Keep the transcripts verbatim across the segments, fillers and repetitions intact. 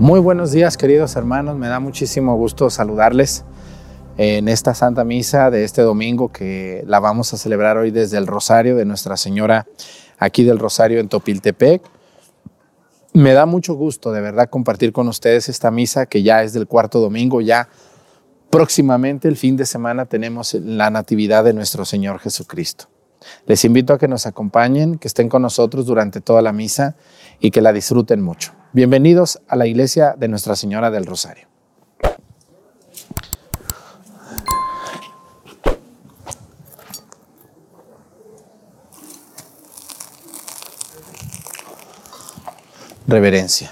Muy buenos días, queridos hermanos, me da muchísimo gusto saludarles en esta Santa Misa de este domingo que la vamos a celebrar hoy desde el Rosario de Nuestra Señora aquí del Rosario en Topiltepec. Me da mucho gusto de verdad compartir con ustedes esta misa que ya es del cuarto domingo, ya próximamente el fin de semana tenemos la Natividad de nuestro Señor Jesucristo. Les invito a que nos acompañen, que estén con nosotros durante toda la misa y que la disfruten mucho. Bienvenidos a la iglesia de Nuestra Señora del Rosario. Reverencia.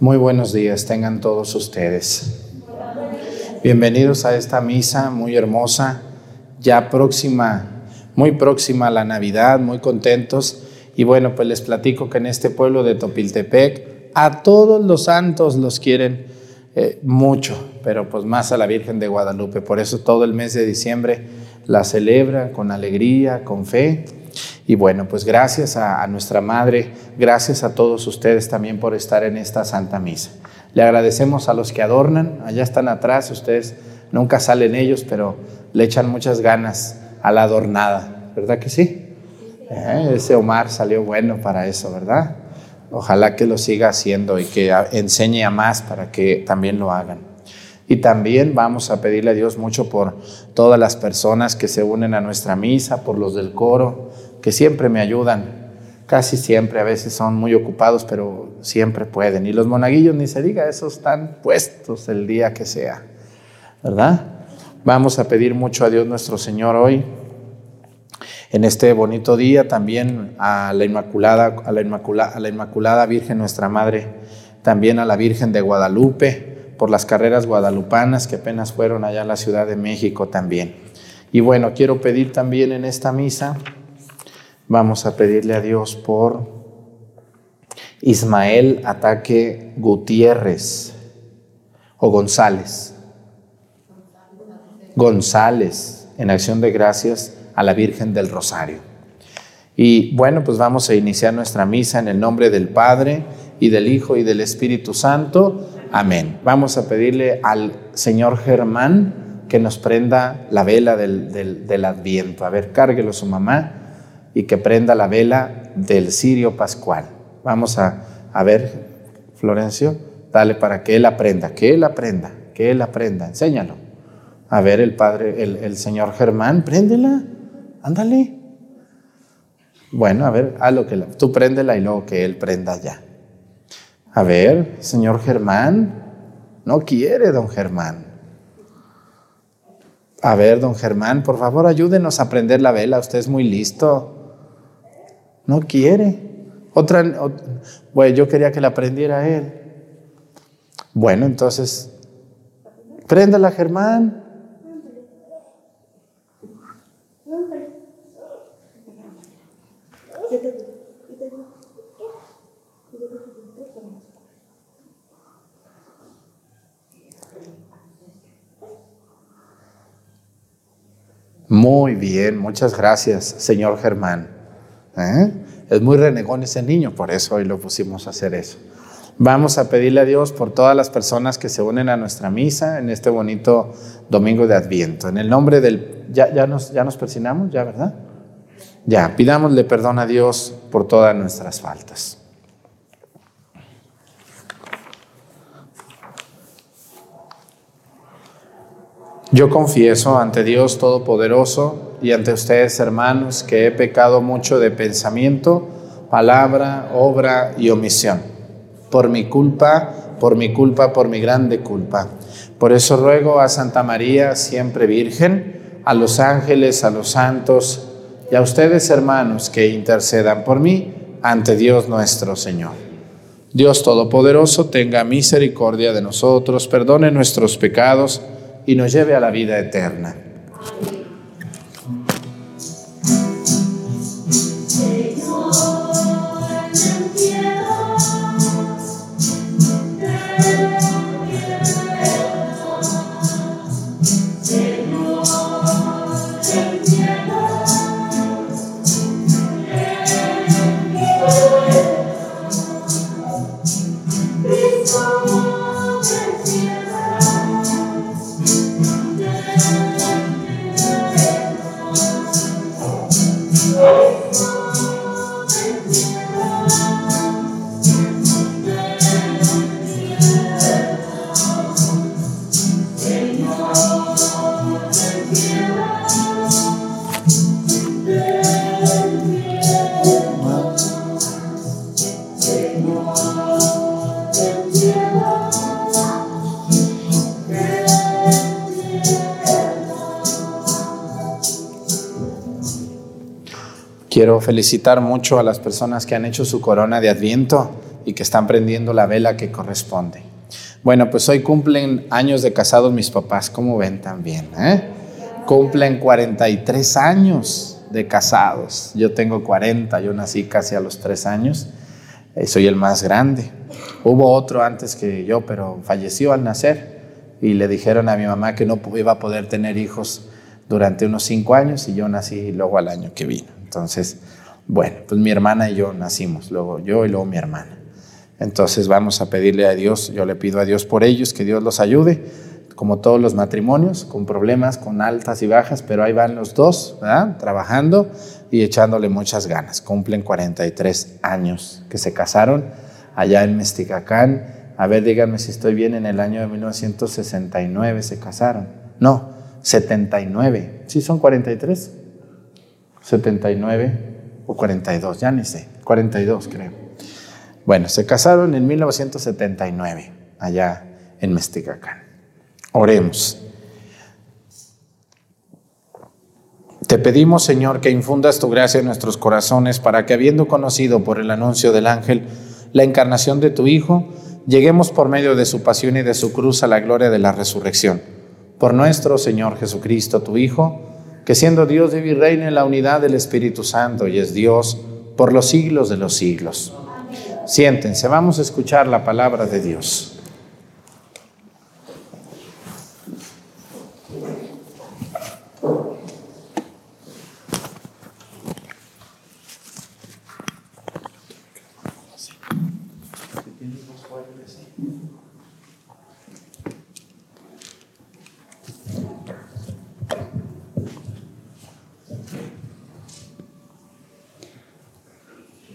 Muy buenos días, tengan todos ustedes. Bienvenidos a esta misa muy hermosa, ya próxima, muy próxima a la Navidad, muy contentos. Y bueno, pues les platico que en este pueblo de Topiltepec a todos los santos los quieren eh, mucho, pero pues más a la Virgen de Guadalupe. Por eso todo el mes de diciembre la celebran con alegría, con fe. Y bueno, pues gracias a, a nuestra Madre, gracias a todos ustedes también por estar en esta Santa Misa. Le agradecemos a los que adornan, allá están atrás, ustedes nunca salen ellos, pero le echan muchas ganas a la adornada, ¿verdad que sí? Eh, ese Omar salió bueno para eso, ¿verdad? Ojalá que lo siga haciendo y que enseñe a más para que también lo hagan. Y también vamos a pedirle a Dios mucho por todas las personas que se unen a nuestra misa, por los del coro, que siempre me ayudan, casi siempre, a veces son muy ocupados, pero siempre pueden. Y los monaguillos, ni se diga, esos están puestos el día que sea, ¿verdad? Vamos a pedir mucho a Dios nuestro Señor hoy, en este bonito día también a la Inmaculada, a la Inmacula, a la Inmaculada Virgen Nuestra Madre, también a la Virgen de Guadalupe, por las carreras guadalupanas que apenas fueron allá a la Ciudad de México también. Y bueno, quiero pedir también en esta misa, vamos a pedirle a Dios por Ismael Ataque Gutiérrez o González. González, en acción de gracias a la Virgen del Rosario. Y bueno, pues vamos a iniciar nuestra misa en el nombre del Padre y del Hijo y del Espíritu Santo. Amén. Vamos a pedirle al señor Germán que nos prenda la vela del, del, del Adviento. A ver, cárguelo su mamá y que prenda la vela del cirio pascual. Vamos a, a ver, Florencio, dale para que él aprenda, que él aprenda, que él aprenda, enséñalo. A ver, el padre, el, el señor Germán, préndela, ándale. Bueno, a ver, a lo que la, tú préndela y luego que él prenda ya. A ver, señor Germán, no quiere, don Germán. A ver, don Germán, por favor, ayúdenos a prender la vela, usted es muy listo. No quiere. Otra, o, bueno, yo quería que la prendiera él. Bueno, entonces, préndala, Germán. Muy bien, muchas gracias, señor Germán. ¿Eh? Es muy renegón ese niño, por eso hoy lo pusimos a hacer eso. Vamos a pedirle a Dios por todas las personas que se unen a nuestra misa en este bonito domingo de Adviento. En el nombre del... ¿Ya, ya, nos, ya nos persinamos? ¿Ya, verdad? Ya, pidámosle perdón a Dios por todas nuestras faltas. Yo confieso ante Dios Todopoderoso y ante ustedes, hermanos, que he pecado mucho de pensamiento, palabra, obra y omisión. Por mi culpa, por mi culpa, por mi grande culpa. Por eso ruego a Santa María, siempre Virgen, a los ángeles, a los santos y a ustedes, hermanos, que intercedan por mí ante Dios nuestro Señor. Dios Todopoderoso, tenga misericordia de nosotros, perdone nuestros pecados y nos lleve a la vida eterna. Quiero felicitar mucho a las personas que han hecho su corona de Adviento y que están prendiendo la vela que corresponde. Bueno, pues hoy cumplen años de casados mis papás, como ven también, ¿eh? Cumplen cuarenta y tres años de casados. Yo tengo cuarenta, yo nací casi a los tres años. Soy el más grande. Hubo otro antes que yo, pero falleció al nacer. Y le dijeron a mi mamá que no iba a poder tener hijos durante unos cinco años y yo nací luego al año que vino. Entonces, bueno, pues mi hermana y yo nacimos, luego yo y luego mi hermana. Entonces vamos a pedirle a Dios, yo le pido a Dios por ellos, que Dios los ayude, como todos los matrimonios, con problemas, con altas y bajas, pero ahí van los dos, ¿verdad? Trabajando y echándole muchas ganas. Cumplen cuarenta y tres años que se casaron allá en Mesticacán. A ver, díganme si estoy bien, en el año de mil novecientos sesenta y nueve se casaron. No, setenta y nueve. ¿Sí son cuarenta y tres? setenta y nueve o cuarenta y dos, ya ni sé, cuarenta y dos creo. Bueno, se casaron en mil novecientos setenta y nueve, allá en Mesticacán. Oremos. Te pedimos, Señor, que infundas tu gracia en nuestros corazones para que, habiendo conocido por el anuncio del ángel la encarnación de tu Hijo, lleguemos por medio de su pasión y de su cruz a la gloria de la resurrección. Por nuestro Señor Jesucristo, tu Hijo, que siendo Dios vive y reina en la unidad del Espíritu Santo y es Dios por los siglos de los siglos. Siéntense, vamos a escuchar la palabra de Dios.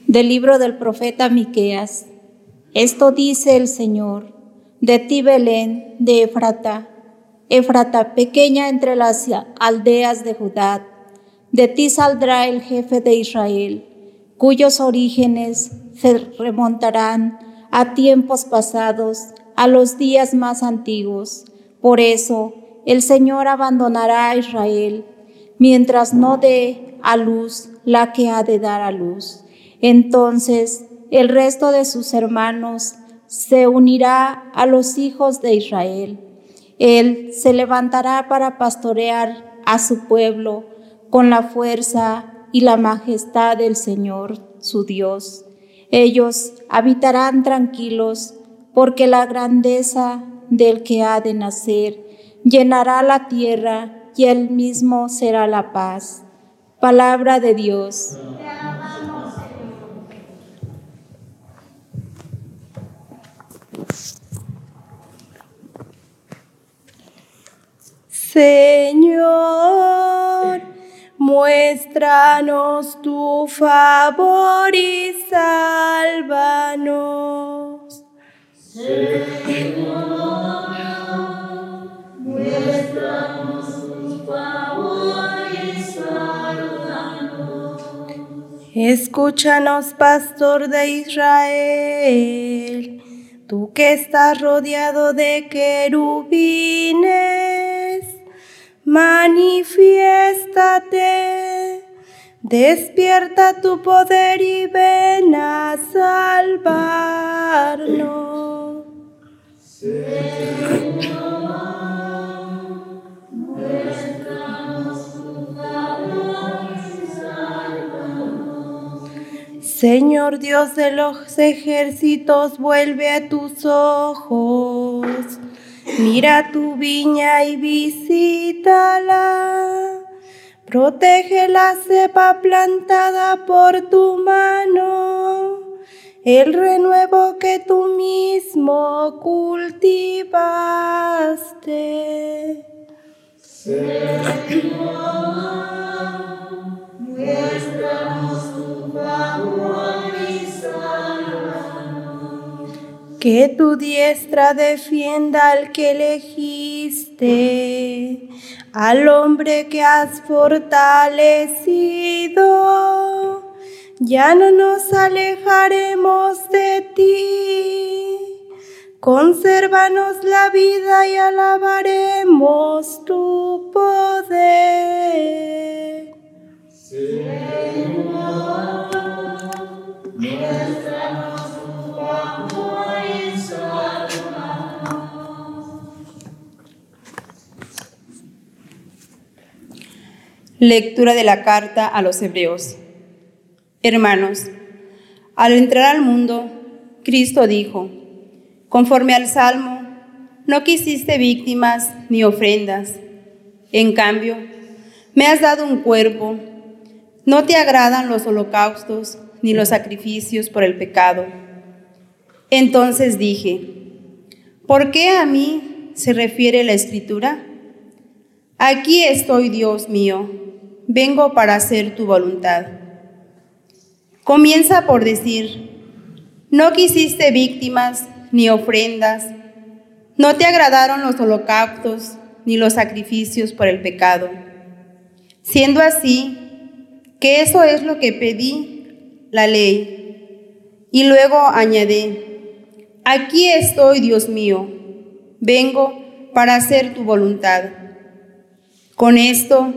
Del libro del profeta Miqueas. Esto dice el Señor: de ti, Belén, de Efrata, Efrata pequeña entre las aldeas de Judá, de ti saldrá el jefe de Israel, cuyos orígenes se remontarán a tiempos pasados, a los días más antiguos. Por eso el Señor abandonará a Israel, mientras no dé a luz la que ha de dar a luz. Entonces el resto de sus hermanos se unirá a los hijos de Israel. Él se levantará para pastorear a su pueblo con la fuerza y la majestad del Señor, su Dios. Ellos habitarán tranquilos, porque la grandeza del que ha de nacer llenará la tierra y él mismo será la paz. Palabra de Dios. Señor, muéstranos tu favor y sálvanos. Señor, muéstranos tu favor y sálvanos. Escúchanos, pastor de Israel, tú que estás rodeado de querubines. Manifiéstate, despierta tu poder y ven a salvarnos. Señor, muéstranos tu favor y sálvanos. Señor Dios de los ejércitos, vuelve a tus ojos. Mira tu viña y visítala, protege la cepa plantada por tu mano, el renuevo que tú mismo cultivaste. Señor, muéstranos tu favor y que tu diestra defienda al que elegiste, al hombre que has fortalecido. Ya no nos alejaremos de ti. Consérvanos la vida y alabaremos tu poder. Señor, muéstranos tu favor. Lectura de la carta a los Hebreos. Hermanos, al entrar al mundo, Cristo dijo, conforme al Salmo, no quisiste víctimas ni ofrendas. En cambio, me has dado un cuerpo. No te agradan los holocaustos ni los sacrificios por el pecado. Entonces dije, ¿por qué a mí se refiere la Escritura? Aquí estoy, Dios mío. Vengo para hacer tu voluntad. Comienza por decir, no quisiste víctimas ni ofrendas, no te agradaron los holocaustos ni los sacrificios por el pecado. Siendo así, que eso es lo que pedí la ley. Y luego añadí, aquí estoy, Dios mío, vengo para hacer tu voluntad. Con esto,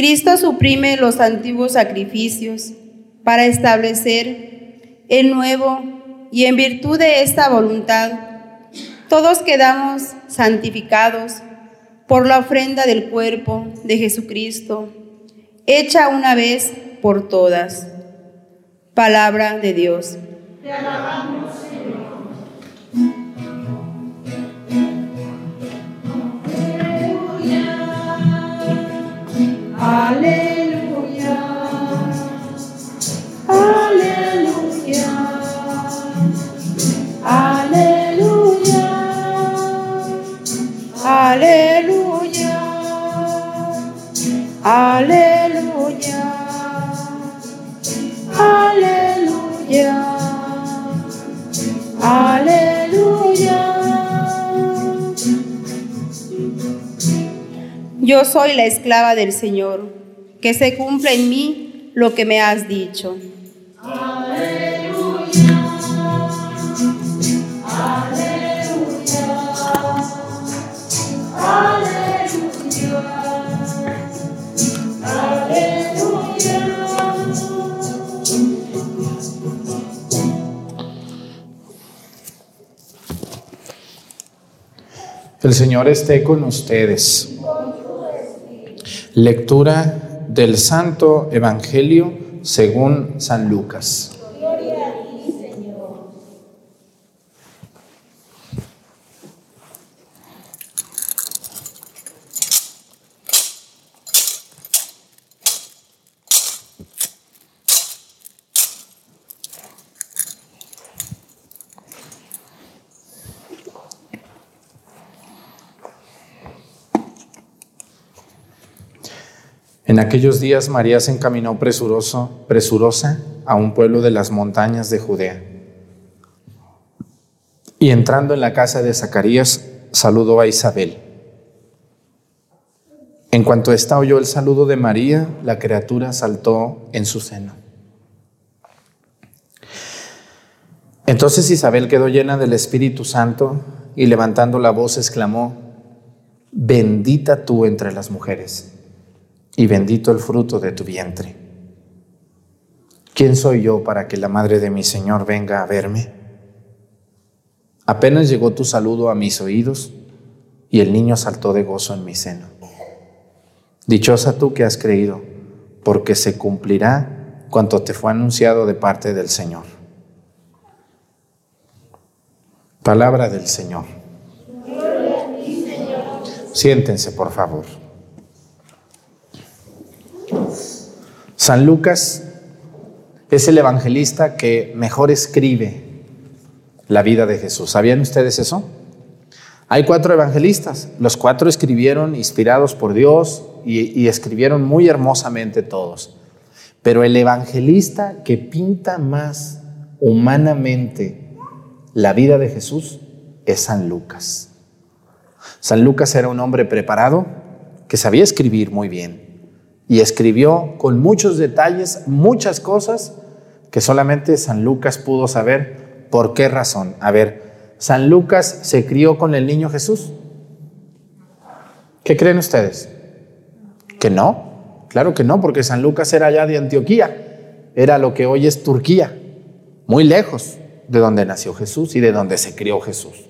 Cristo suprime los antiguos sacrificios para establecer el nuevo, y en virtud de esta voluntad, todos quedamos santificados por la ofrenda del cuerpo de Jesucristo, hecha una vez por todas. Palabra de Dios. Te alabamos, Señor. Aleluya, aleluya, aleluya, aleluya, aleluya, aleluya, aleluya, aleluya. Yo soy la esclava del Señor, que se cumpla en mí lo que me has dicho. Aleluya, aleluya, aleluya, aleluya. El Señor esté con ustedes. Lectura del Santo Evangelio según San Lucas. Gloria a ti, Señor. En aquellos días María se encaminó presuroso, presurosa a un pueblo de las montañas de Judea. Y entrando en la casa de Zacarías, saludó a Isabel. En cuanto ésta oyó el saludo de María, la criatura saltó en su seno. Entonces Isabel quedó llena del Espíritu Santo y levantando la voz exclamó: «Bendita tú entre las mujeres, y bendito el fruto de tu vientre. ¿Quién soy yo para que la madre de mi Señor venga a verme? Apenas llegó tu saludo a mis oídos, y el niño saltó de gozo en mi seno. Dichosa tú que has creído, porque se cumplirá cuanto te fue anunciado de parte del Señor». Palabra del Señor. Gloria a ti, Señor. Siéntense, por favor. San Lucas es el evangelista que mejor escribe la vida de Jesús. ¿Sabían ustedes eso? Hay cuatro evangelistas. Los cuatro escribieron inspirados por Dios y, y escribieron muy hermosamente todos. Pero el evangelista que pinta más humanamente la vida de Jesús es San Lucas. San Lucas era un hombre preparado que sabía escribir muy bien. Y escribió con muchos detalles, muchas cosas que solamente San Lucas pudo saber. ¿Por qué razón? A ver, ¿San Lucas se crió con el niño Jesús? ¿Qué creen ustedes? ¿Que no? Claro que no, porque San Lucas era allá de Antioquía. Era lo que hoy es Turquía, muy lejos de donde nació Jesús y de donde se crió Jesús.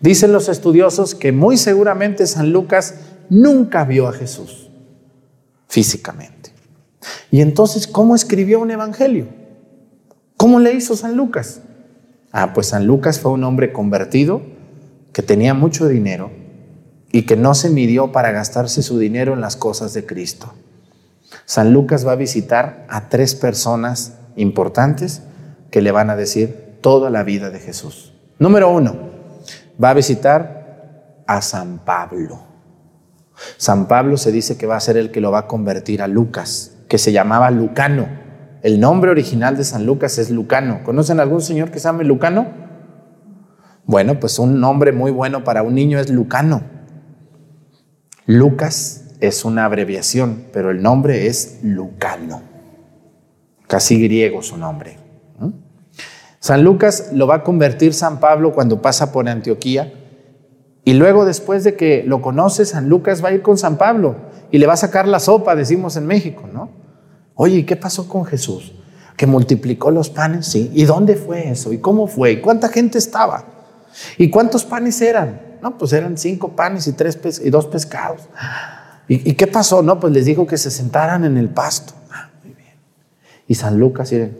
Dicen los estudiosos que muy seguramente San Lucas nunca vio a Jesús físicamente. Y entonces, ¿cómo escribió un evangelio? ¿Cómo le hizo San Lucas? Ah, pues San Lucas fue un hombre convertido que tenía mucho dinero y que no se midió para gastarse su dinero en las cosas de Cristo. San Lucas va a visitar a tres personas importantes que le van a decir toda la vida de Jesús. Número uno, va a visitar a San Pablo. San Pablo se dice que va a ser el que lo va a convertir a Lucas, que se llamaba Lucano. El nombre original de San Lucas es Lucano. ¿Conocen algún señor que se llame Lucano? Bueno, pues un nombre muy bueno para un niño es Lucano. Lucas es una abreviación, pero el nombre es Lucano. Casi griego su nombre. ¿Mm? San Lucas lo va a convertir San Pablo cuando pasa por Antioquía. Y luego, después de que lo conoce, San Lucas va a ir con San Pablo y le va a sacar la sopa, decimos en México, ¿no? Oye, ¿y qué pasó con Jesús? ¿Que multiplicó los panes? Sí. ¿Y dónde fue eso? ¿Y cómo fue? ¿Y cuánta gente estaba? ¿Y cuántos panes eran? No, pues eran cinco panes y, tres pes- y dos pescados. ¿Y, ¿Y qué pasó? No, pues les dijo que se sentaran en el pasto. Ah, muy bien. Y San Lucas, que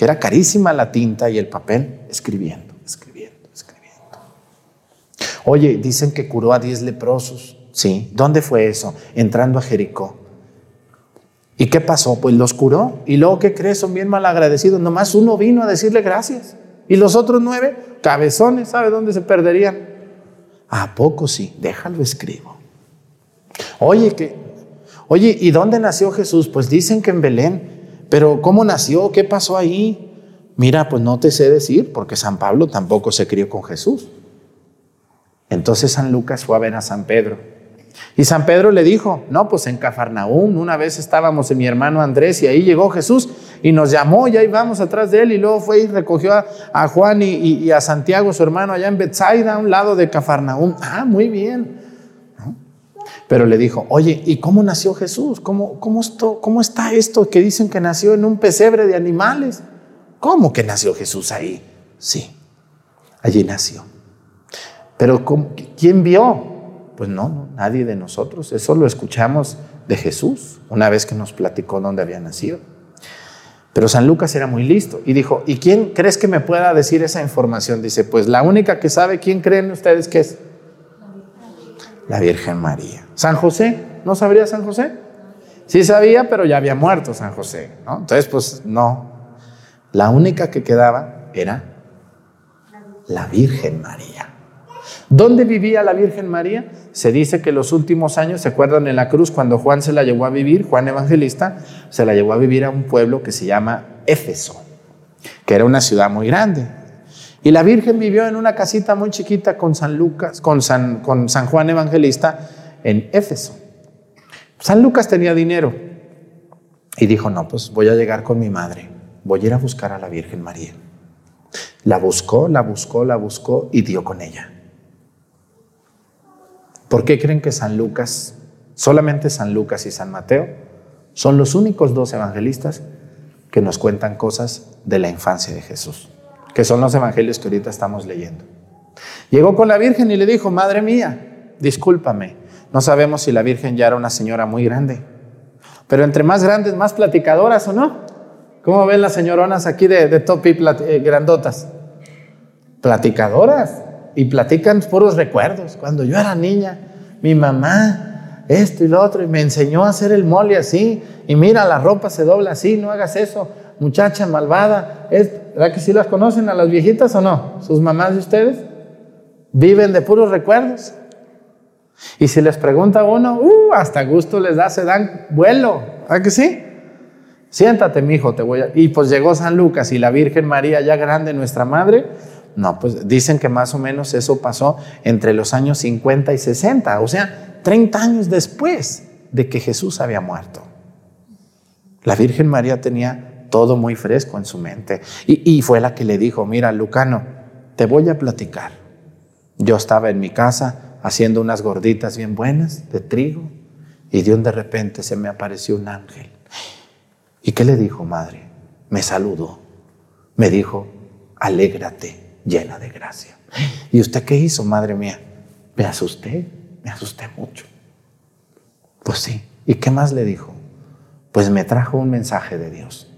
era carísima la tinta y el papel, escribiendo, escribiendo, escribiendo. Oye, dicen que curó a diez leprosos. Sí. ¿Dónde fue eso? Entrando a Jericó. ¿Y qué pasó? Pues los curó. ¿Y luego qué crees? Son bien malagradecidos. Nomás uno vino a decirle gracias. Y los otros nueve, cabezones, ¿sabe dónde se perderían? ¿A poco sí? Déjalo escribo. Oye, ¿qué? Oye, ¿y dónde nació Jesús? Pues dicen que en Belén. Pero ¿cómo nació? ¿Qué pasó ahí? Mira, pues no te sé decir, porque San Pablo tampoco se crió con Jesús. Entonces San Lucas fue a ver a San Pedro. Y San Pedro le dijo, no, pues en Cafarnaúm, una vez estábamos en mi hermano Andrés y ahí llegó Jesús y nos llamó y ahí vamos atrás de él. Y luego fue y recogió a, a Juan y, y, y a Santiago, su hermano, allá en Betsaida, a un lado de Cafarnaúm. Ah, muy bien. Pero le dijo, oye, ¿y cómo nació Jesús? ¿Cómo, cómo, esto, ¿Cómo está esto que dicen que nació en un pesebre de animales? ¿Cómo que nació Jesús ahí? Sí, allí nació. Pero ¿quién vio? Pues no, no, nadie de nosotros. Eso lo escuchamos de Jesús, una vez que nos platicó dónde había nacido. Pero San Lucas era muy listo y dijo, ¿y quién crees que me pueda decir esa información? Dice, pues la única que sabe, ¿quién creen ustedes que es? La Virgen María. ¿San José? ¿No sabría San José? Sí sabía, pero ya había muerto San José, ¿no? Entonces, pues no. La única que quedaba era la Virgen María. ¿Dónde vivía la Virgen María? Se dice que los últimos años, ¿se acuerdan en la cruz cuando Juan se la llevó a vivir? Juan Evangelista se la llevó a vivir a un pueblo que se llama Éfeso, que era una ciudad muy grande. Y la Virgen vivió en una casita muy chiquita con San Lucas, con San, con San Juan Evangelista en Éfeso. San Lucas tenía dinero y dijo, no, pues voy a llegar con mi madre, voy a ir a buscar a la Virgen María. La buscó, la buscó, la buscó y dio con ella. ¿Por qué creen que San Lucas, solamente San Lucas y San Mateo, son los únicos dos evangelistas que nos cuentan cosas de la infancia de Jesús? Que son los evangelios que ahorita estamos leyendo. Llegó con la Virgen y le dijo, madre mía, discúlpame, no sabemos si la Virgen ya era una señora muy grande, pero entre más grandes, más platicadoras, ¿o no? ¿Cómo ven las señoronas aquí de, de Topi, plat- eh, grandotas? Platicadoras. Y platican puros recuerdos. Cuando yo era niña, mi mamá, esto y lo otro, y me enseñó a hacer el mole así, y mira, la ropa se dobla así, no hagas eso, muchacha malvada. Es, ¿verdad que sí las conocen a las viejitas o no? ¿Sus mamás de ustedes? Viven de puros recuerdos. Y si les pregunta uno, uh, hasta gusto les da, se dan vuelo, ¿verdad que sí? Siéntate, mijo, te voy a... Y pues llegó San Lucas y la Virgen María, ya grande, nuestra madre. No, pues dicen que más o menos eso pasó entre los años cincuenta y sesenta, o sea, treinta años después de que Jesús había muerto. La Virgen María tenía todo muy fresco en su mente y, y fue la que le dijo, mira, Lucano, te voy a platicar. Yo estaba en mi casa haciendo unas gorditas bien buenas de trigo y de un de repente se me apareció un ángel. ¿Y qué le dijo, madre? Me saludó, me dijo, alégrate, llena de gracia. ¿Y usted qué hizo, madre mía? Me asusté, me asusté mucho. Pues sí. ¿Y qué más le dijo? Pues me trajo un mensaje de Dios.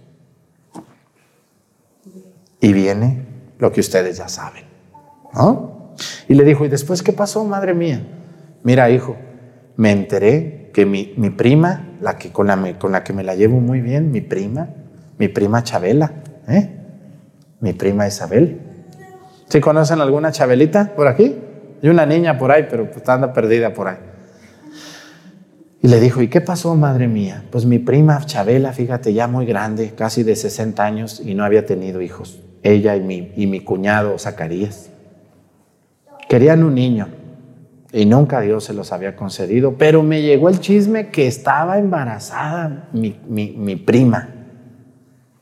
Y viene lo que ustedes ya saben, ¿no? Y le dijo, ¿y después qué pasó, madre mía? Mira, hijo, me enteré que mi, mi prima, la que, con, la, con la que me la llevo muy bien, mi prima, mi prima Chabela, ¿eh? mi prima Isabel, ¿sí conocen alguna Chabelita por aquí? Hay una niña por ahí, pero pues anda perdida por ahí. Y le dijo, ¿y qué pasó, madre mía? Pues mi prima Chabela, fíjate, ya muy grande, casi de sesenta años y no había tenido hijos. Ella y mi, y mi cuñado Zacarías. Querían un niño y nunca Dios se los había concedido, pero me llegó el chisme que estaba embarazada mi, mi, mi prima,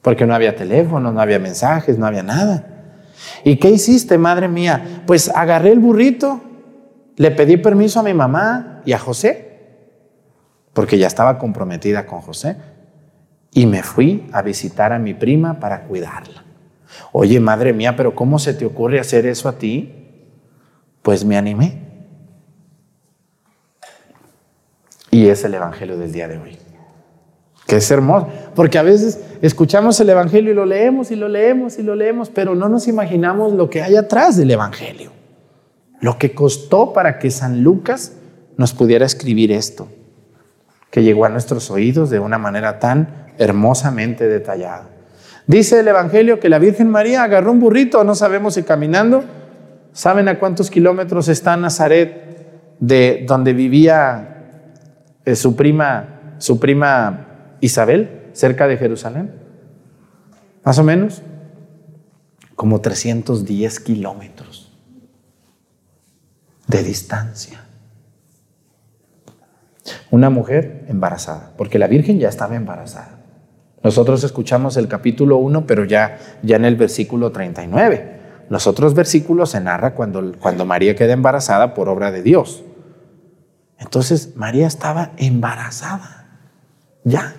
porque no había teléfono, no había mensajes, no había nada. ¿Y qué hiciste, madre mía? Pues agarré el burrito, le pedí permiso a mi mamá y a José, porque ya estaba comprometida con José, y me fui a visitar a mi prima para cuidarla. Oye, madre mía, pero ¿cómo se te ocurre hacer eso a ti? Pues me animé. Y es el evangelio del día de hoy, que es hermoso, porque a veces escuchamos el evangelio y lo leemos y lo leemos y lo leemos, pero no nos imaginamos lo que hay atrás del evangelio, lo que costó para que San Lucas nos pudiera escribir esto, que llegó a nuestros oídos de una manera tan hermosamente detallada. Dice el evangelio que la Virgen María agarró un burrito, no sabemos si caminando. ¿Saben a cuántos kilómetros está Nazaret de donde vivía eh, su prima, su prima Isabel, cerca de Jerusalén? Más o menos como trescientos diez kilómetros de distancia. Una mujer embarazada, porque la Virgen ya estaba embarazada. Nosotros escuchamos el capítulo uno, pero ya, ya en el versículo treinta y nueve. Los otros versículos se narra cuando, cuando María queda embarazada por obra de Dios. Entonces, María estaba embarazada. Ya.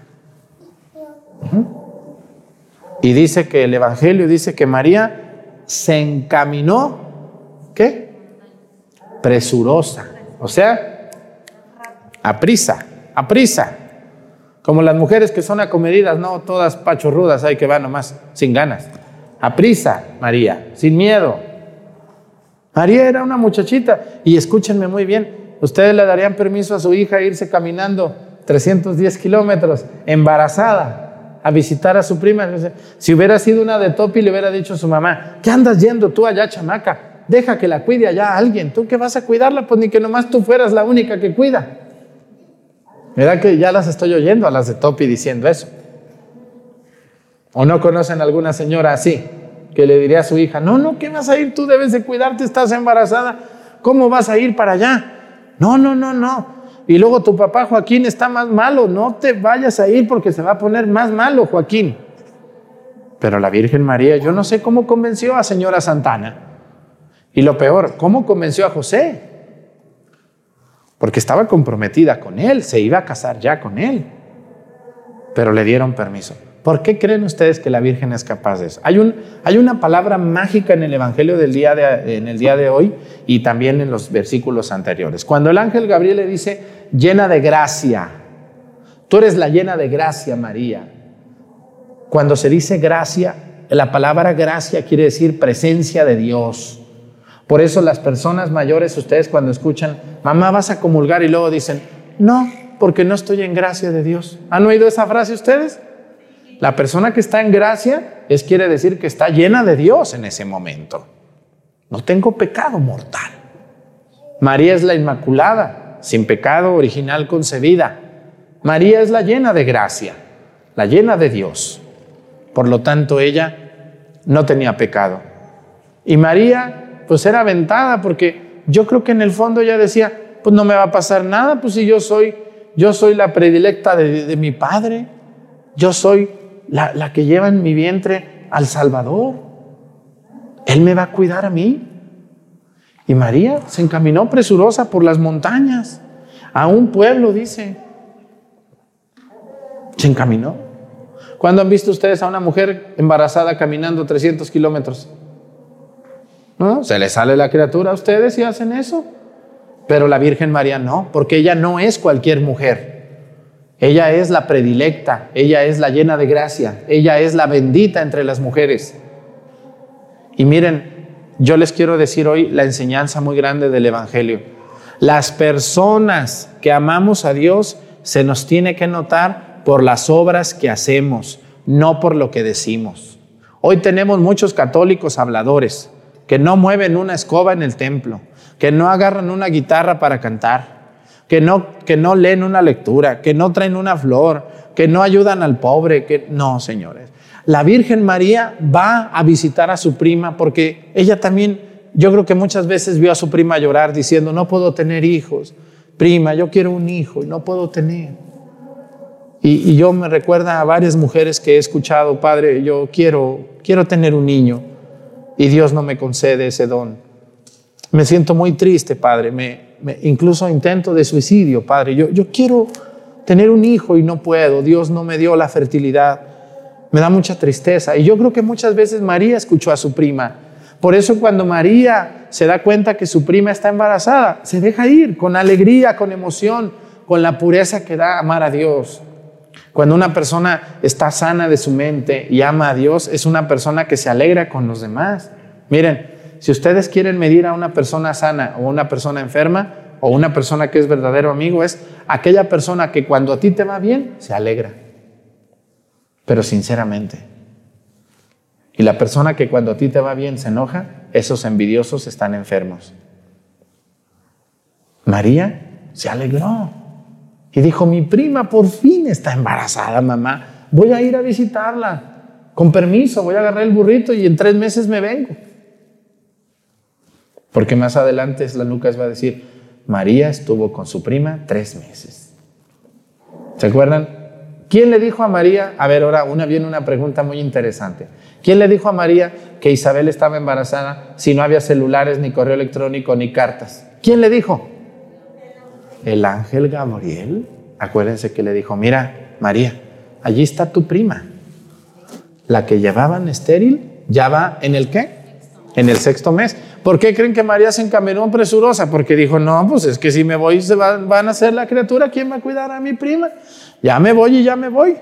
Y dice que el evangelio dice que María se encaminó, ¿qué? Presurosa. O sea, a prisa, a prisa. Como las mujeres que son acomedidas, no todas pachorrudas, hay que van nomás, sin ganas. A prisa, María, sin miedo. María era una muchachita. Y escúchenme muy bien, ¿ustedes le darían permiso a su hija irse caminando trescientos diez kilómetros, embarazada, a visitar a su prima? Si hubiera sido una de Topi, le hubiera dicho a su mamá, ¿qué andas yendo tú allá, chamaca? Deja que la cuide allá alguien. ¿Tú qué vas a cuidarla? Pues ni que nomás tú fueras la única que cuida. Mirá que ya las estoy oyendo a las de Topi diciendo eso. ¿O no conocen alguna señora así que le diría a su hija, no, no, ¿qué vas a ir? Tú debes de cuidarte, estás embarazada. ¿Cómo vas a ir para allá? No, no, no, no. Y luego tu papá Joaquín está más malo, no te vayas a ir porque se va a poner más malo Joaquín. Pero la Virgen María, yo no sé cómo convenció a señora Santana. Y lo peor, ¿cómo convenció a José? Porque estaba comprometida con él, se iba a casar ya con él. Pero le dieron permiso. ¿Por qué creen ustedes que la Virgen es capaz de eso? Hay, un, hay una palabra mágica en el Evangelio del día de, en el día de hoy y también en los versículos anteriores. Cuando el ángel Gabriel le dice, llena de gracia. Tú eres la llena de gracia, María. Cuando se dice gracia, la palabra gracia quiere decir presencia de Dios. Por eso las personas mayores, ustedes cuando escuchan, mamá, vas a comulgar, y luego dicen, no, porque no estoy en gracia de Dios. ¿Han oído esa frase ustedes? La persona que está en gracia es quiere decir que está llena de Dios en ese momento. No tengo pecado mortal. María es la Inmaculada, sin pecado original concebida. María es la llena de gracia, la llena de Dios. Por lo tanto, ella no tenía pecado. Y María, pues era aventada, porque yo creo que en el fondo ella decía, pues no me va a pasar nada, pues si yo soy, yo soy la predilecta de, de mi padre, yo soy la, la que lleva en mi vientre al Salvador, él me va a cuidar a mí. Y María se encaminó presurosa por las montañas, a un pueblo, dice, se encaminó. ¿Cuándo han visto ustedes a una mujer embarazada caminando trescientos kilómetros? ¿No? Se les sale la criatura a ustedes y hacen eso. Pero la Virgen María no, porque ella no es cualquier mujer. Ella es la predilecta, ella es la llena de gracia, ella es la bendita entre las mujeres. Y miren, yo les quiero decir hoy la enseñanza muy grande del Evangelio. Las personas que amamos a Dios se nos tiene que notar por las obras que hacemos, no por lo que decimos. Hoy tenemos muchos católicos habladores, que no mueven una escoba en el templo, que no agarran una guitarra para cantar, que no, que no leen una lectura, que no traen una flor, que no ayudan al pobre, que no, señores. La Virgen María va a visitar a su prima porque ella también, yo creo que muchas veces vio a su prima llorar diciendo, no puedo tener hijos, prima, yo quiero un hijo y no puedo tener. Y, y yo me recuerda a varias mujeres que he escuchado, padre, yo quiero, quiero tener un niño. Y Dios no me concede ese don. Me siento muy triste, Padre. Me, me, incluso intento de suicidio, Padre. Yo, yo quiero, tener un hijo y no puedo, Dios no me dio la fertilidad. Me da mucha tristeza. Y yo creo que muchas veces María escuchó a su prima. Por eso cuando María se da cuenta que su prima está embarazada, se deja ir con alegría, con emoción, con la pureza que da amar a Dios. Cuando una persona está sana de su mente y ama a Dios, es una persona que se alegra con los demás. Miren, si ustedes quieren medir a una persona sana o una persona enferma o una persona que es verdadero amigo, es aquella persona que cuando a ti te va bien, se alegra. Pero sinceramente. Y la persona que cuando a ti te va bien se enoja, esos envidiosos están enfermos. María se alegró y dijo: mi prima por fin está embarazada, mamá, voy a ir a visitarla. Con permiso, voy a agarrar el burrito y en tres meses me vengo. Porque más adelante la Lucas va a decir: María estuvo con su prima tres meses. ¿Se acuerdan? ¿Quién le dijo a María? A ver, ahora una, viene una pregunta muy interesante. ¿Quién le dijo a María que Isabel estaba embarazada si no había celulares, ni correo electrónico, ni cartas? ¿Quién le dijo? El ángel Gabriel. Acuérdense que le dijo: mira, María, allí está tu prima. La que llevaban estéril ya va en el ¿qué? En el sexto mes. ¿Por qué creen que María se encaminó presurosa? Porque dijo: no, pues es que si me voy se va, van a ser la criatura, ¿quién va a cuidar a mi prima? Ya me voy y ya me voy.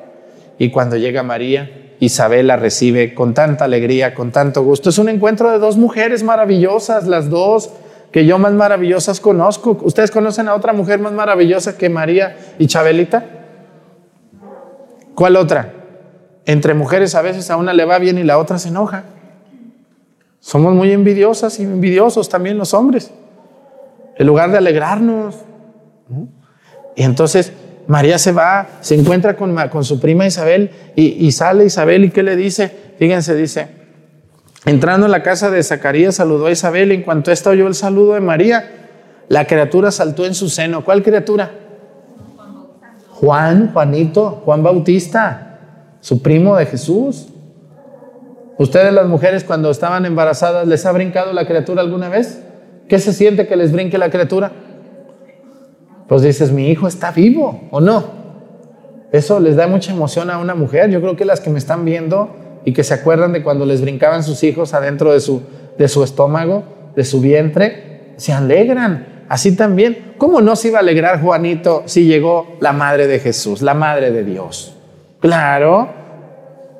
Y cuando llega María, Isabel la recibe con tanta alegría, con tanto gusto. Es un encuentro de dos mujeres maravillosas, las dos que yo más maravillosas conozco. ¿Ustedes conocen a otra mujer más maravillosa que María y Chabelita? ¿Cuál otra? Entre mujeres a veces a una le va bien y la otra se enoja. Somos muy envidiosas y envidiosos también los hombres, en lugar de alegrarnos, ¿no? Y entonces María se va, se encuentra con, con su prima Isabel y, y sale Isabel. ¿Y qué le dice? Fíjense, dice: entrando en la casa de Zacarías, saludó a Isabel. En cuanto ésta oyó el saludo de María, la criatura saltó en su seno. ¿Cuál criatura? Juan, Juanito, Juan Bautista, su primo de Jesús. ¿Ustedes las mujeres cuando estaban embarazadas les ha brincado la criatura alguna vez? ¿Qué se siente que les brinque la criatura? Pues dices: mi hijo está vivo, ¿o no? Eso les da mucha emoción a una mujer. Yo creo que las que me están viendo y que se acuerdan de cuando les brincaban sus hijos adentro de su, de su estómago, de su vientre, se alegran. Así también, ¿cómo no se iba a alegrar Juanito si llegó la madre de Jesús, la madre de Dios? Claro.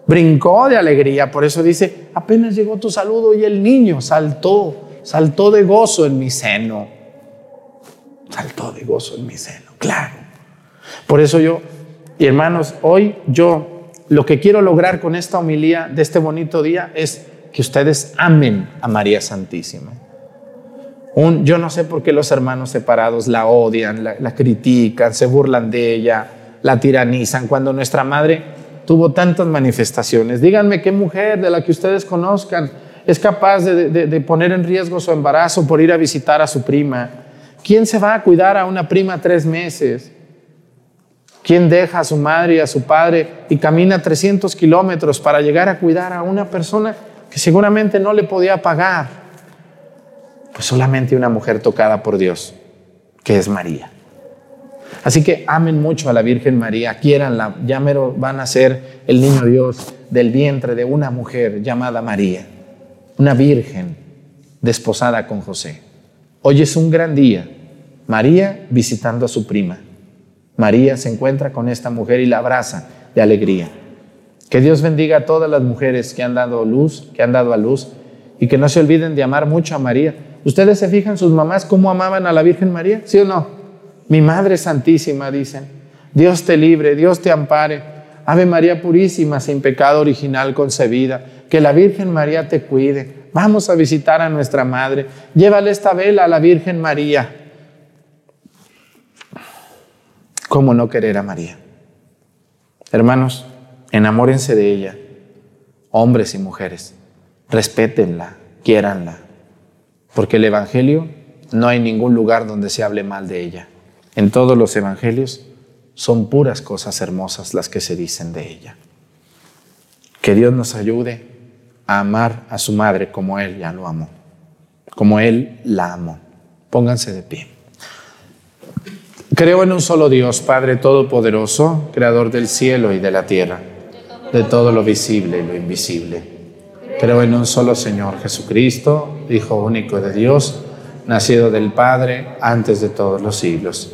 Brincó de alegría, por eso dice: apenas llegó tu saludo y el niño saltó, saltó de gozo en mi seno. Saltó de gozo en mi seno, claro. Por eso yo, y hermanos, hoy yo lo que quiero lograr con esta homilía de este bonito día es que ustedes amen a María Santísima. Un, yo no sé por qué los hermanos separados la odian, la, la critican, se burlan de ella, la tiranizan, cuando nuestra madre tuvo tantas manifestaciones. Díganme qué mujer de la que ustedes conozcan es capaz de, de, de poner en riesgo su embarazo por ir a visitar a su prima. ¿Quién se va a cuidar a una prima tres meses? ¿Quién deja a su madre y a su padre y camina trescientos kilómetros para llegar a cuidar a una persona que seguramente no le podía pagar? Pues solamente una mujer tocada por Dios, que es María. Así que amen mucho a la Virgen María, quiéranla, ya mero van a ser el niño Dios del vientre de una mujer llamada María, una virgen desposada con José. Hoy es un gran día, María visitando a su prima. María se encuentra con esta mujer y la abraza de alegría. Que Dios bendiga a todas las mujeres que han dado luz, que han dado a luz, y que no se olviden de amar mucho a María. ¿Ustedes se fijan sus mamás cómo amaban a la Virgen María? ¿Sí o no? Mi Madre Santísima, dicen. Dios te libre, Dios te ampare. Ave María Purísima, sin pecado original concebida. Que la Virgen María te cuide. Vamos a visitar a nuestra Madre. Llévale esta vela a la Virgen María. ¿Cómo no querer a María? Hermanos, enamórense de ella. Hombres y mujeres, respétenla, quiéranla. Porque el Evangelio, no hay ningún lugar donde se hable mal de ella. En todos los evangelios son puras cosas hermosas las que se dicen de ella. Que Dios nos ayude a amar a su madre como Él ya lo amó, como Él la amó. Pónganse de pie. Creo en un solo Dios, Padre Todopoderoso, Creador del cielo y de la tierra, de todo lo visible y lo invisible. Creo en un solo Señor, Jesucristo, Hijo único de Dios, nacido del Padre antes de todos los siglos.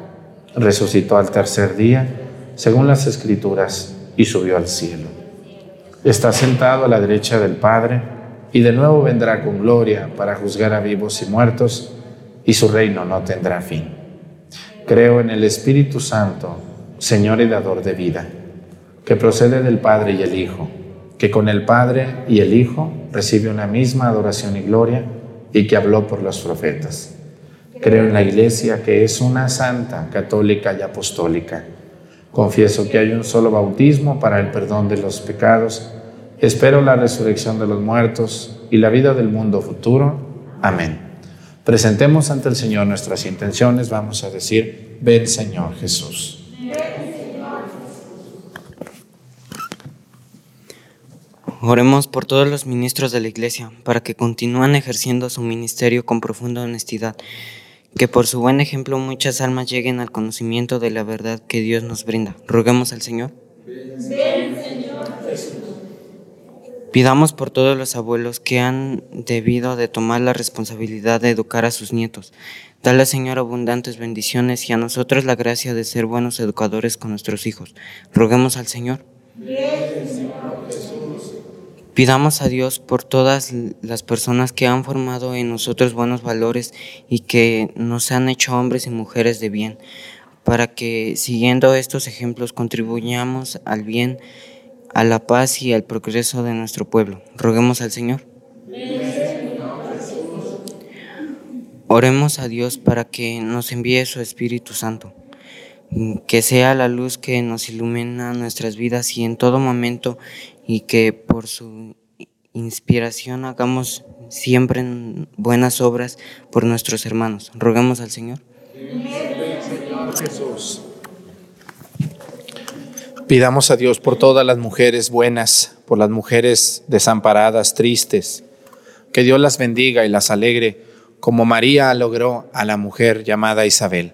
Resucitó al tercer día, según las Escrituras, y subió al cielo. Está sentado a la derecha del Padre, y de nuevo vendrá con gloria para juzgar a vivos y muertos, y su reino no tendrá fin. Creo en el Espíritu Santo, Señor y dador de vida, que procede del Padre y el Hijo, que con el Padre y el Hijo recibe una misma adoración y gloria, y que habló por los profetas. Creo en la Iglesia, que es una santa, católica y apostólica. Confieso que hay un solo bautismo para el perdón de los pecados. Espero la resurrección de los muertos y la vida del mundo futuro. Amén. Presentemos ante el Señor nuestras intenciones. Vamos a decir: Ven, Señor Jesús. Ven, Señor Jesús. Oremos por todos los ministros de la Iglesia, para que continúen ejerciendo su ministerio con profunda honestidad. Que por su buen ejemplo muchas almas lleguen al conocimiento de la verdad que Dios nos brinda. Roguemos al Señor. Ven, Señor Jesús. Pidamos por todos los abuelos que han debido de tomar la responsabilidad de educar a sus nietos. Dale, Señor, abundantes bendiciones y a nosotros la gracia de ser buenos educadores con nuestros hijos. Roguemos al Señor. Ven, Señor Jesús. Pidamos a Dios por todas las personas que han formado en nosotros buenos valores y que nos han hecho hombres y mujeres de bien, para que siguiendo estos ejemplos contribuyamos al bien, a la paz y al progreso de nuestro pueblo. Roguemos al Señor. Oremos a Dios para que nos envíe su Espíritu Santo, que sea la luz que nos ilumina nuestras vidas y en todo momento, y que por su inspiración hagamos siempre buenas obras por nuestros hermanos. Roguemos al Señor. Señor Jesús. Pidamos a Dios por todas las mujeres buenas, por las mujeres desamparadas, tristes, que Dios las bendiga y las alegre, como María logró a la mujer llamada Isabel.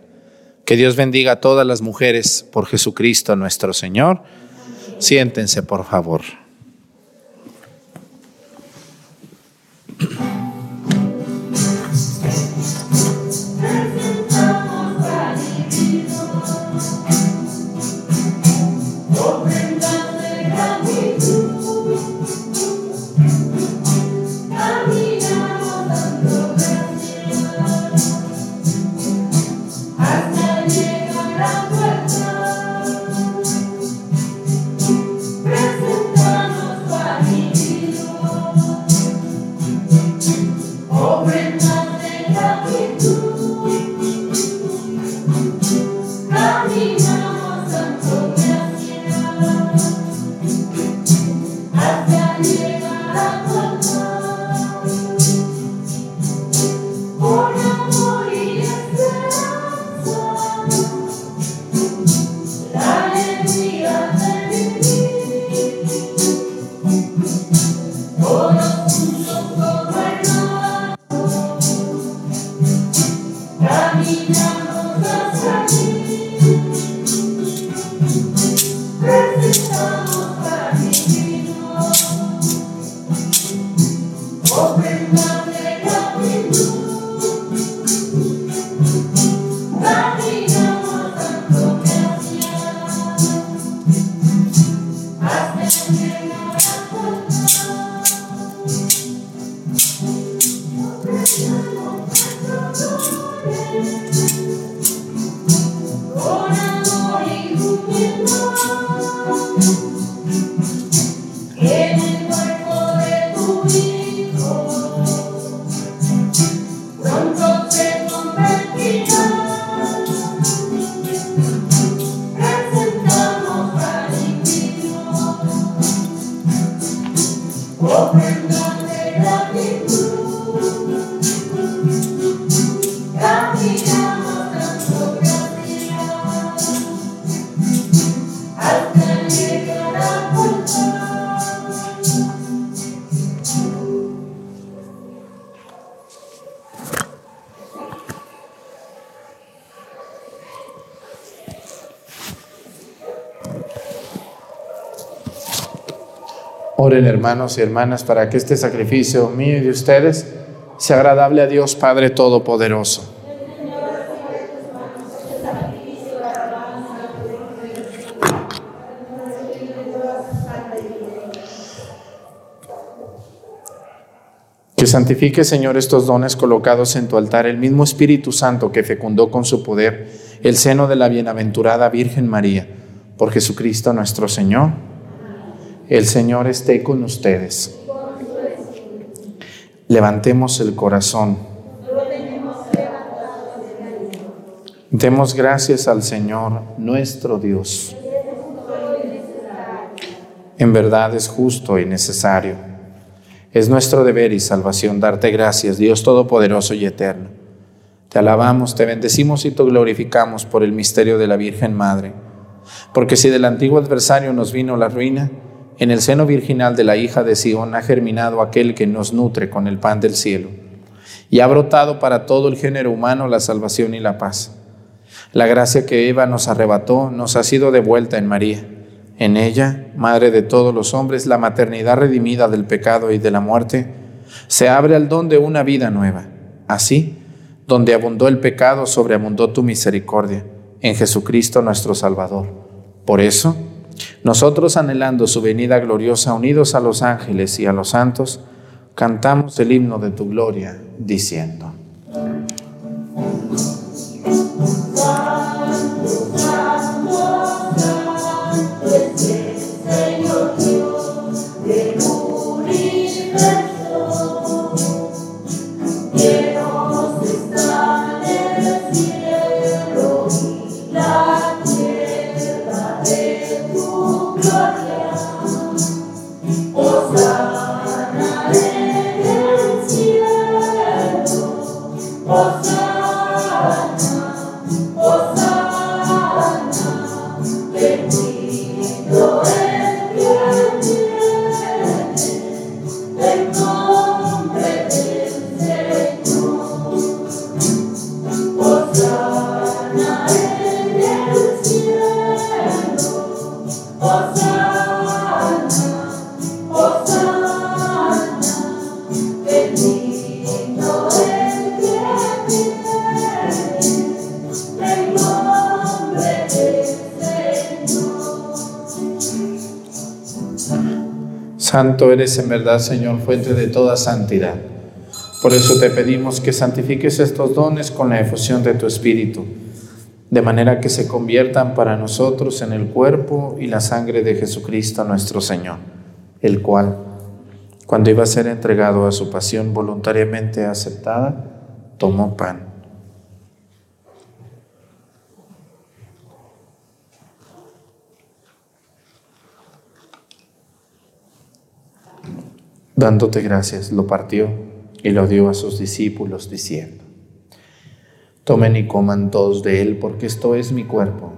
Que Dios bendiga a todas las mujeres por Jesucristo nuestro Señor. Siéntense, por favor. Oren, hermanos y hermanas, para que este sacrificio mío y de ustedes sea agradable a Dios Padre Todopoderoso. Que santifique, Señor, estos dones colocados en tu altar, el mismo Espíritu Santo que fecundó con su poder el seno de la bienaventurada Virgen María, por Jesucristo nuestro Señor. El Señor esté con ustedes. Levantemos el corazón. Demos gracias al Señor, nuestro Dios. En verdad es justo y necesario. Es nuestro deber y salvación darte gracias, Dios Todopoderoso y Eterno. Te alabamos, te bendecimos y te glorificamos por el misterio de la Virgen Madre. Porque si del antiguo adversario nos vino la ruina, en el seno virginal de la hija de Sion ha germinado aquel que nos nutre con el pan del cielo, y ha brotado para todo el género humano la salvación y la paz. La gracia que Eva nos arrebató nos ha sido devuelta en María. En ella, madre de todos los hombres, la maternidad redimida del pecado y de la muerte, se abre al don de una vida nueva. Así, donde abundó el pecado, sobreabundó tu misericordia, en Jesucristo nuestro Salvador. Por eso, nosotros, anhelando su venida gloriosa, unidos a los ángeles y a los santos, cantamos el himno de tu gloria, diciendo: Santo eres en verdad, Señor, fuente de toda santidad. Por eso te pedimos que santifiques estos dones con la efusión de tu Espíritu, de manera que se conviertan para nosotros en el cuerpo y la sangre de Jesucristo nuestro Señor, el cual, cuando iba a ser entregado a su pasión voluntariamente aceptada, tomó pan. Dándote gracias, lo partió y lo dio a sus discípulos, diciendo: Tomen y coman todos de él, porque esto es mi cuerpo,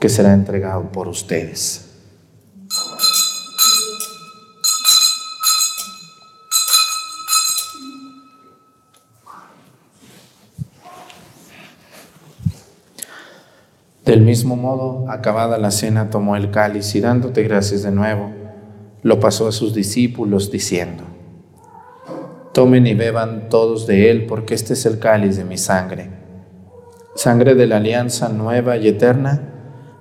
que será entregado por ustedes. Del mismo modo, acabada la cena, tomó el cáliz y, dándote gracias de nuevo, lo pasó a sus discípulos, diciendo: Tomen y beban todos de él, porque este es el cáliz de mi sangre, sangre de la alianza nueva y eterna,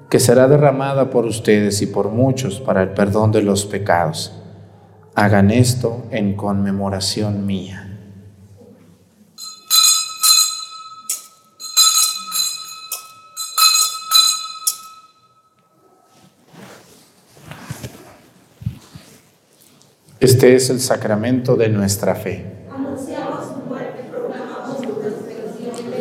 que será derramada por ustedes y por muchos para el perdón de los pecados. Hagan esto en conmemoración mía. Este es el sacramento de nuestra fe. Anunciamos su muerte, proclamamos su resurrección.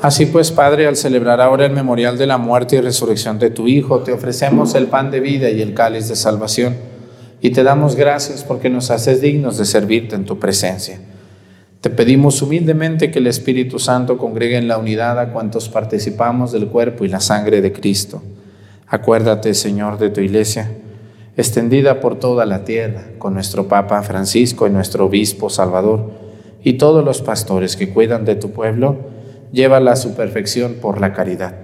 Así pues, Padre, al celebrar ahora el memorial de la muerte y resurrección de tu Hijo, te ofrecemos el pan de vida y el cáliz de salvación, y te damos gracias porque nos haces dignos de servirte en tu presencia. Te pedimos humildemente que el Espíritu Santo congregue en la unidad a cuantos participamos del cuerpo y la sangre de Cristo. Acuérdate, Señor, de tu Iglesia, extendida por toda la tierra, con nuestro Papa Francisco y nuestro Obispo Salvador, y todos los pastores que cuidan de tu pueblo, llévala a su perfección por la caridad.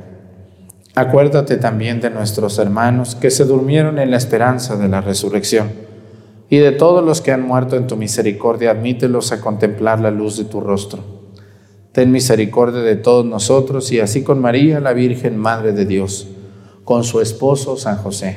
Acuérdate también de nuestros hermanos que se durmieron en la esperanza de la resurrección, y de todos los que han muerto en tu misericordia, admítelos a contemplar la luz de tu rostro. Ten misericordia de todos nosotros, y así con María, la Virgen Madre de Dios, con su esposo San José,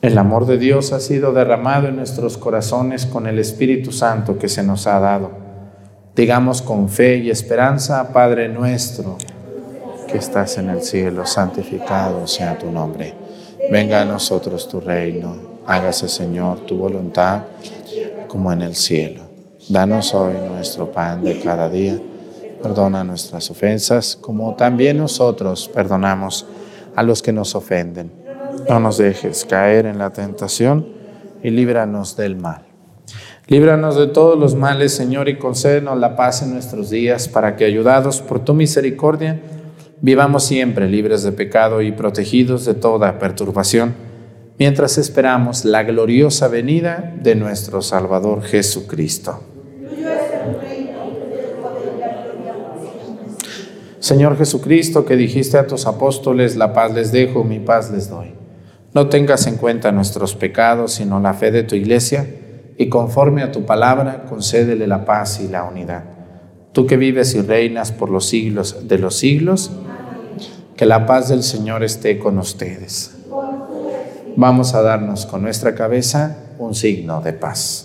El amor de Dios ha sido derramado en nuestros corazones con el Espíritu Santo que se nos ha dado. Digamos con fe y esperanza: Padre nuestro, que estás en el cielo, santificado sea tu nombre. Venga a nosotros tu reino, hágase, Señor, tu voluntad, como en el cielo. Danos hoy nuestro pan de cada día. Perdona nuestras ofensas, como también nosotros perdonamos a los que nos ofenden. No nos dejes caer en la tentación y líbranos del mal. Líbranos de todos los males, Señor, y concédenos la paz en nuestros días, para que, ayudados por tu misericordia, vivamos siempre libres de pecado y protegidos de toda perturbación, mientras esperamos la gloriosa venida de nuestro Salvador Jesucristo. Señor Jesucristo, que dijiste a tus apóstoles: la paz les dejo, mi paz les doy. No tengas en cuenta nuestros pecados, sino la fe de tu Iglesia, y conforme a tu palabra, concédele la paz y la unidad. Tú que vives y reinas por los siglos de los siglos, que la paz del Señor esté con ustedes. Vamos a darnos con nuestra cabeza un signo de paz.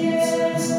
Yeah.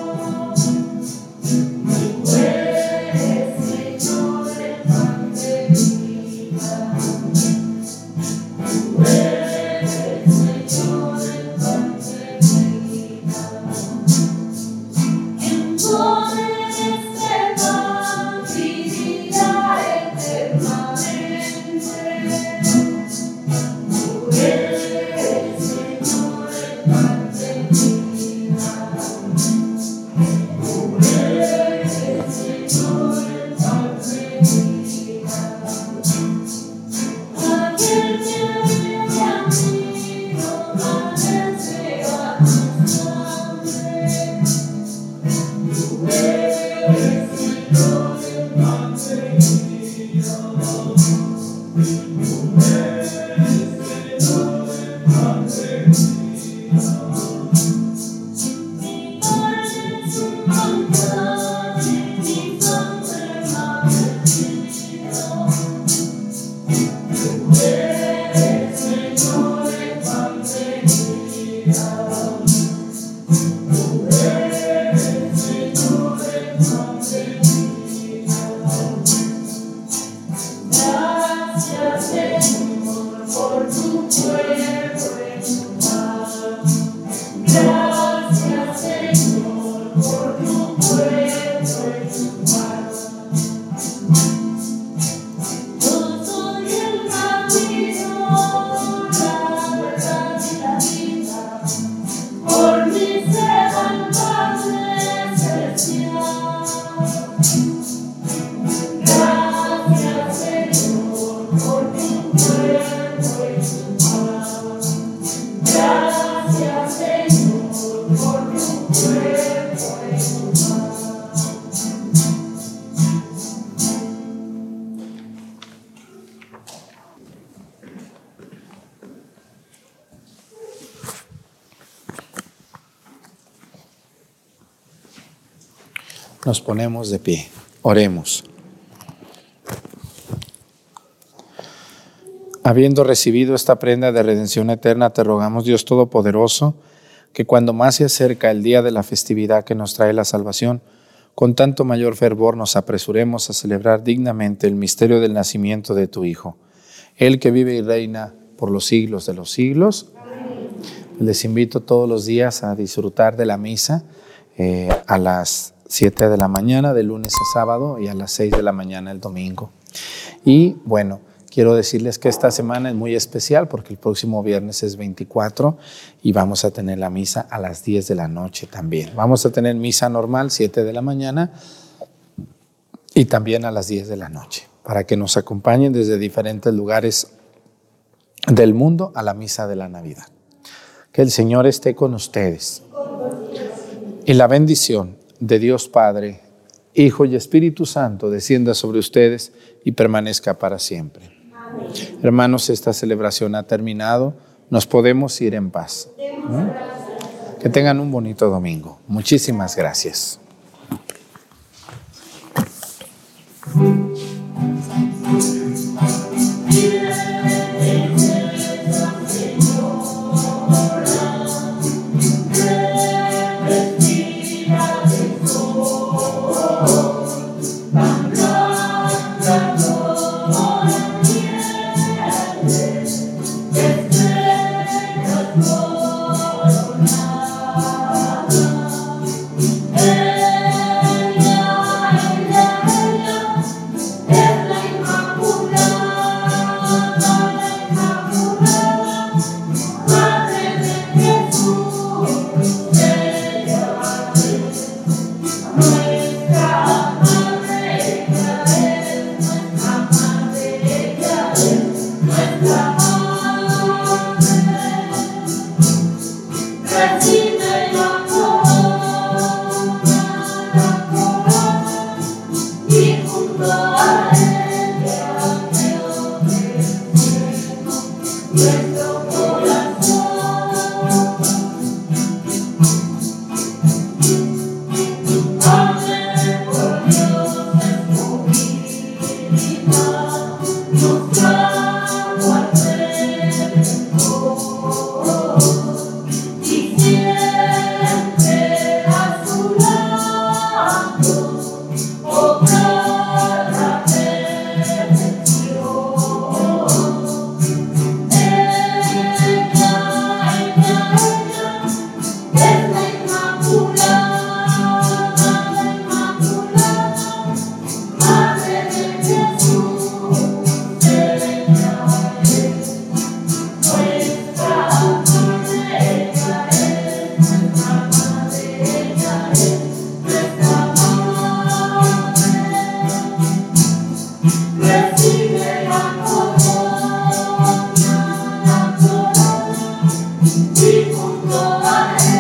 Nos ponemos de pie, oremos. Habiendo recibido esta prenda de redención eterna, te rogamos, Dios Todopoderoso, que cuando más se acerca el día de la festividad que nos trae la salvación, con tanto mayor fervor nos apresuremos a celebrar dignamente el misterio del nacimiento de tu Hijo, el que vive y reina por los siglos de los siglos. Amén. Les invito todos los días a disfrutar de la misa eh, a las siete de la mañana de lunes a sábado y a las seis de la mañana el domingo. Y bueno, quiero decirles que esta semana es muy especial porque el próximo viernes es veinticuatro y vamos a tener la misa a las diez de la noche también. Vamos a tener misa normal siete de la mañana y también a las diez de la noche para que nos acompañen desde diferentes lugares del mundo a la misa de la Navidad. Que el Señor esté con ustedes. Y la bendición de Dios Padre, Hijo y Espíritu Santo descienda sobre ustedes y permanezca para siempre. Amén. Hermanos, esta celebración ha terminado. Nos podemos ir en paz. ¿Mm? Que tengan un bonito domingo. Muchísimas gracias. Keep on going.